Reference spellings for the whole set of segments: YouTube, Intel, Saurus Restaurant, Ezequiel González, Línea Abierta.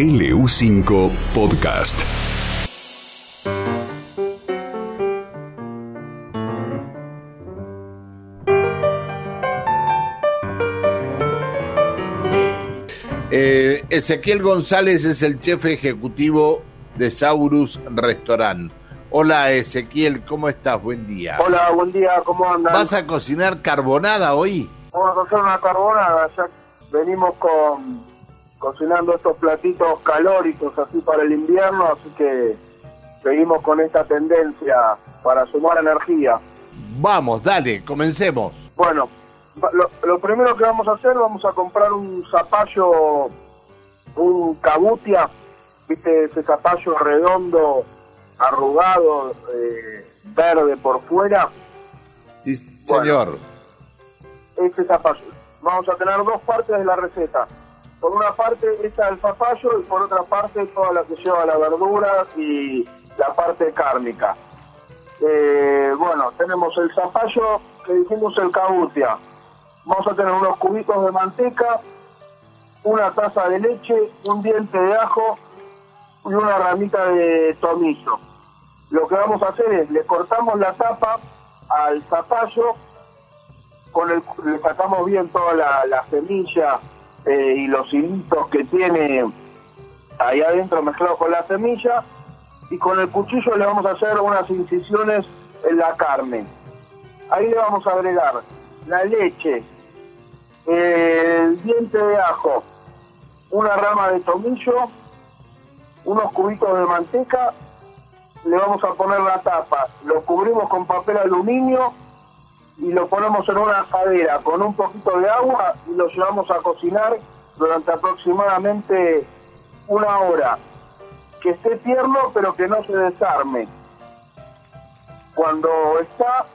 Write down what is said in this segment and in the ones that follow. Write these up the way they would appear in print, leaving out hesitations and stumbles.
LU5 Podcast. Ezequiel González es el chef ejecutivo de Saurus Restaurant. Hola Ezequiel, ¿cómo estás? Buen día. Hola, buen día, ¿cómo andas? ¿Vas a cocinar carbonada hoy? Vamos a hacer una carbonada, ya venimos cocinando estos platitos calóricos así para el invierno, así que seguimos con esta tendencia para sumar energía. Vamos, dale, comencemos. Bueno, lo primero que vamos a hacer, vamos a comprar un zapallo, un cabutia, viste, ese zapallo redondo, arrugado, verde por fuera. Sí, señor. Bueno, ese zapallo. Vamos a tener dos partes de la receta. Por una parte está el zapallo y por otra parte toda la que lleva la verdura y la parte cárnica. Bueno, tenemos el zapallo que dijimos, el cabutia. Vamos a tener unos cubitos de manteca, una taza de leche, un diente de ajo y una ramita de tomillo. Lo que vamos a hacer es, le cortamos la tapa al zapallo, le sacamos bien toda la semilla, y los hilitos que tiene ahí adentro mezclados con la semilla, y con el cuchillo le vamos a hacer unas incisiones en la carne. Ahí le vamos a agregar la leche, el diente de ajo, una rama de tomillo, unos cubitos de manteca, le vamos a poner la tapa, lo cubrimos con papel aluminio y lo ponemos en una asadera con un poquito de agua y lo llevamos a cocinar durante aproximadamente una hora. Que esté tierno pero que no se desarme. Cuando está,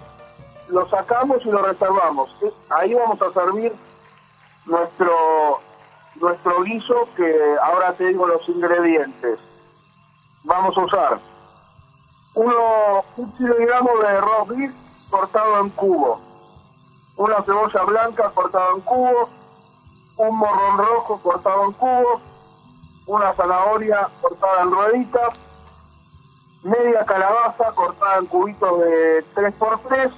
lo sacamos y lo reservamos. Ahí vamos a servir nuestro guiso, que ahora te digo los ingredientes. Vamos a usar 1 kilogramo de roast beef cortado en cubo, una cebolla blanca cortada en cubo, un morrón rojo cortado en cubo, una zanahoria cortada en rueditas, media calabaza cortada en cubitos de 3x3,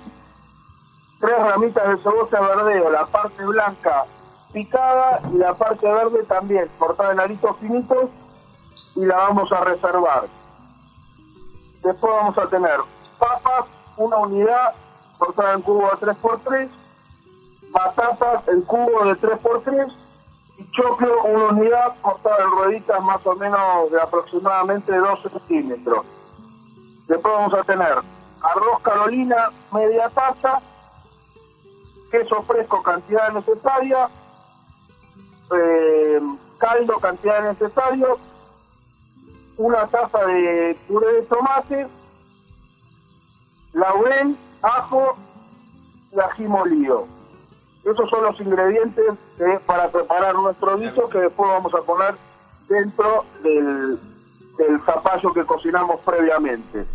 3 ramitas de cebolla verdeo, la parte blanca picada y la parte verde también cortada en aritos finitos, y la vamos a reservar. Después vamos a tener papas, una unidad cortada en cubo de 3x3, batatas en cubo de 3x3 y choclo, una unidad cortada en rueditas más o menos de aproximadamente 2 centímetros. Después vamos a tener arroz Carolina, media taza, queso fresco, cantidad necesaria, caldo, cantidad necesaria, una taza de puré de tomate, laurel, ajo y ají molido. Esos son los ingredientes para preparar nuestro guiso, que después vamos a poner dentro del zapallo que cocinamos previamente.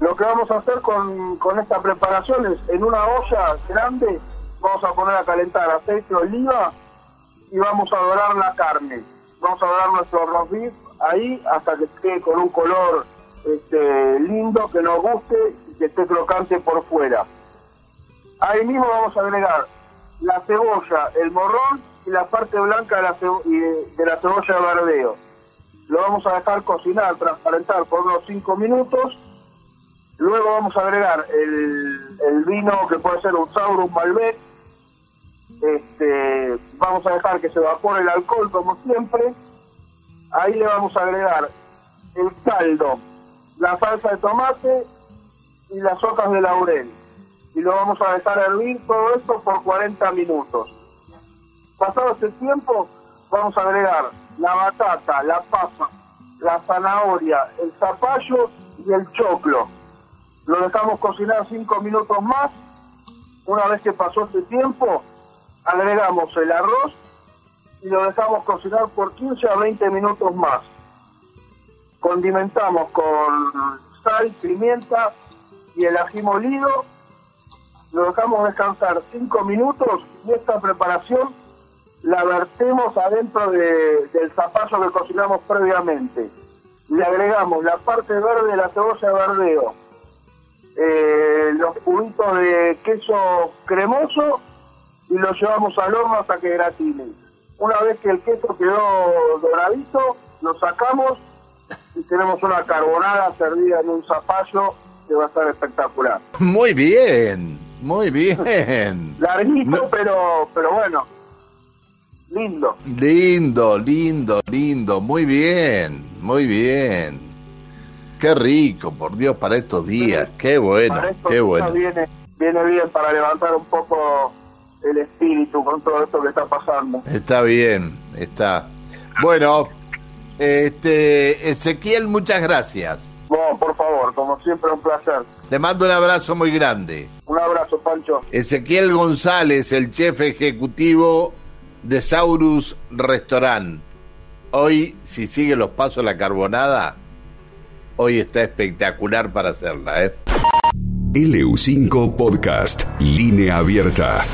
Lo que vamos a hacer con esta preparación es, en una olla grande, vamos a poner a calentar aceite de oliva y vamos a dorar la carne. Vamos a dorar nuestro roast beef ahí hasta que quede con un color lindo, que nos guste y que esté crocante por fuera. Ahí mismo vamos a agregar la cebolla, el morrón y la parte blanca de la cebolla de verdeo. Lo vamos a dejar cocinar, transparentar por unos 5 minutos. Luego vamos a agregar el vino, que puede ser un Saurus, un Malbec. Vamos a dejar que se evapore el alcohol como siempre. Ahí le vamos a agregar el caldo, la salsa de tomate y las hojas de laurel, y lo vamos a dejar hervir todo esto por 40 minutos. Pasado ese tiempo vamos a agregar la batata, la papa, la zanahoria, el zapallo y el choclo. Lo dejamos cocinar 5 minutos más. Una vez que pasó ese tiempo, agregamos el arroz y lo dejamos cocinar por 15 a 20 minutos más. Condimentamos con sal, pimienta y el ají molido. Lo dejamos descansar 5 minutos y esta preparación la vertemos adentro del zapallo que cocinamos previamente. Le agregamos la parte verde de la cebolla de verdeo, los cubitos de queso cremoso y los llevamos al horno hasta que gratine. Una vez que el queso quedó doradito, lo sacamos y tenemos una carbonada servida en un zapallo que va a estar espectacular. Muy bien, muy bien. Larguito, no, pero bueno, lindo. Lindo, lindo, lindo, muy bien, muy bien. Qué rico, por Dios, para estos días, qué bueno, para estos qué bueno. Viene bien para levantar un poco el espíritu con todo esto que está pasando. Está bien, está. Bueno, Ezequiel, muchas gracias. Bueno, por favor, como siempre un placer. Te mando un abrazo muy grande. Un abrazo, Pancho. Ezequiel González, el chef ejecutivo de Saurus Restaurant. Hoy, si sigue los pasos la carbonada, hoy está espectacular para hacerla, ¿eh? LU5 Podcast, Línea Abierta.